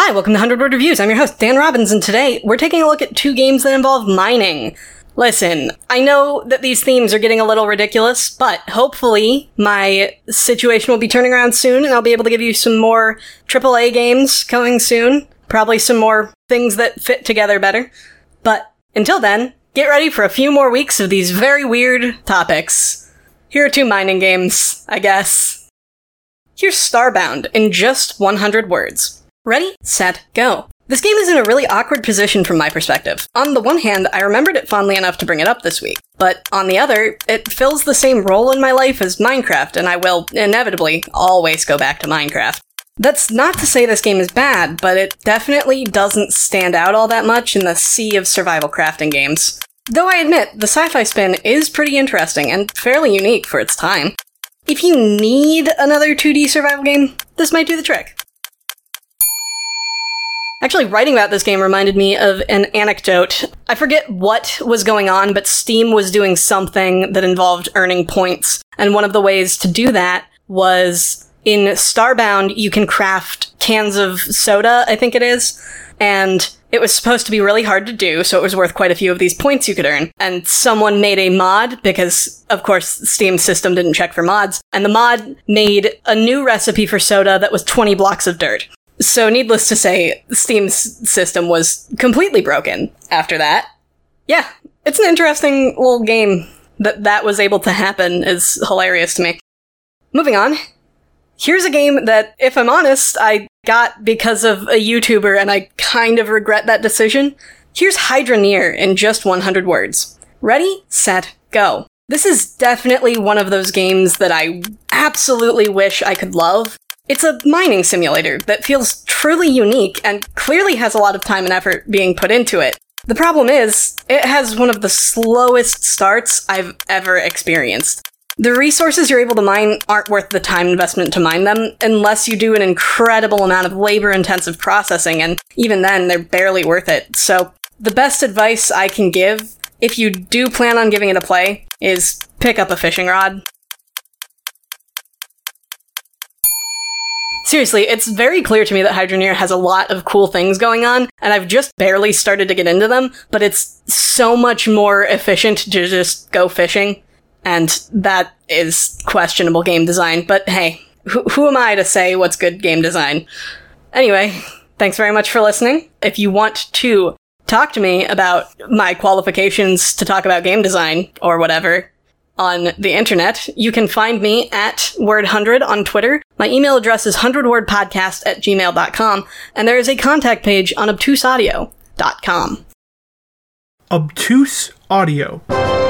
Hi, welcome to 100 Word Reviews. I'm your host, Dan Robbins, and today we're taking a look at two games that involve mining. Listen, I know that these themes are getting a little ridiculous, but hopefully my situation will be turning around soon, and I'll be able to give you some more AAA games coming soon. Probably some more things that fit together better. But until then, get ready for a few more weeks of these very weird topics. Here are two mining games, I guess. Here's Starbound in just 100 words. Ready, set, go. This game is in a really awkward position from my perspective. On the one hand, I remembered it fondly enough to bring it up this week, but on the other, it fills the same role in my life as Minecraft, and I will inevitably always go back to Minecraft. That's not to say this game is bad, but it definitely doesn't stand out all that much in the sea of survival crafting games. Though I admit, the sci-fi spin is pretty interesting and fairly unique for its time. If you need another 2D survival game, this might do the trick. Actually, writing about this game reminded me of an anecdote. I forget what was going on, but Steam was doing something that involved earning points, and one of the ways to do that was... in Starbound, you can craft cans of soda, I think it is, and it was supposed to be really hard to do, so it was worth quite a few of these points you could earn. And someone made a mod, because, of course, Steam's system didn't check for mods, and the mod made a new recipe for soda that was 20 blocks of dirt. So needless to say, Steam's system was completely broken after that. Yeah, it's an interesting little game. That was able to happen is hilarious to me. Moving on. Here's a game that, if I'm honest, I got because of a YouTuber, and I kind of regret that decision. Here's Hydroneer in just 100 words. Ready, set, go. This is definitely one of those games that I absolutely wish I could love. It's a mining simulator that feels truly unique and clearly has a lot of time and effort being put into it. The problem is, it has one of the slowest starts I've ever experienced. The resources you're able to mine aren't worth the time investment to mine them, unless you do an incredible amount of labor-intensive processing, and even then, they're barely worth it. So, the best advice I can give, if you do plan on giving it a play, is pick up a fishing rod. Seriously, it's very clear to me that Hydroneer has a lot of cool things going on, and I've just barely started to get into them, but it's so much more efficient to just go fishing. And that is questionable game design, but hey, who am I to say what's good game design? Anyway, thanks very much for listening. If you want to talk to me about my qualifications to talk about game design, or whatever, on the internet, you can find me at Word100 on Twitter. My email address is 100wordpodcast@gmail.com, and there is a contact page on obtuseaudio.com. Obtuse Audio.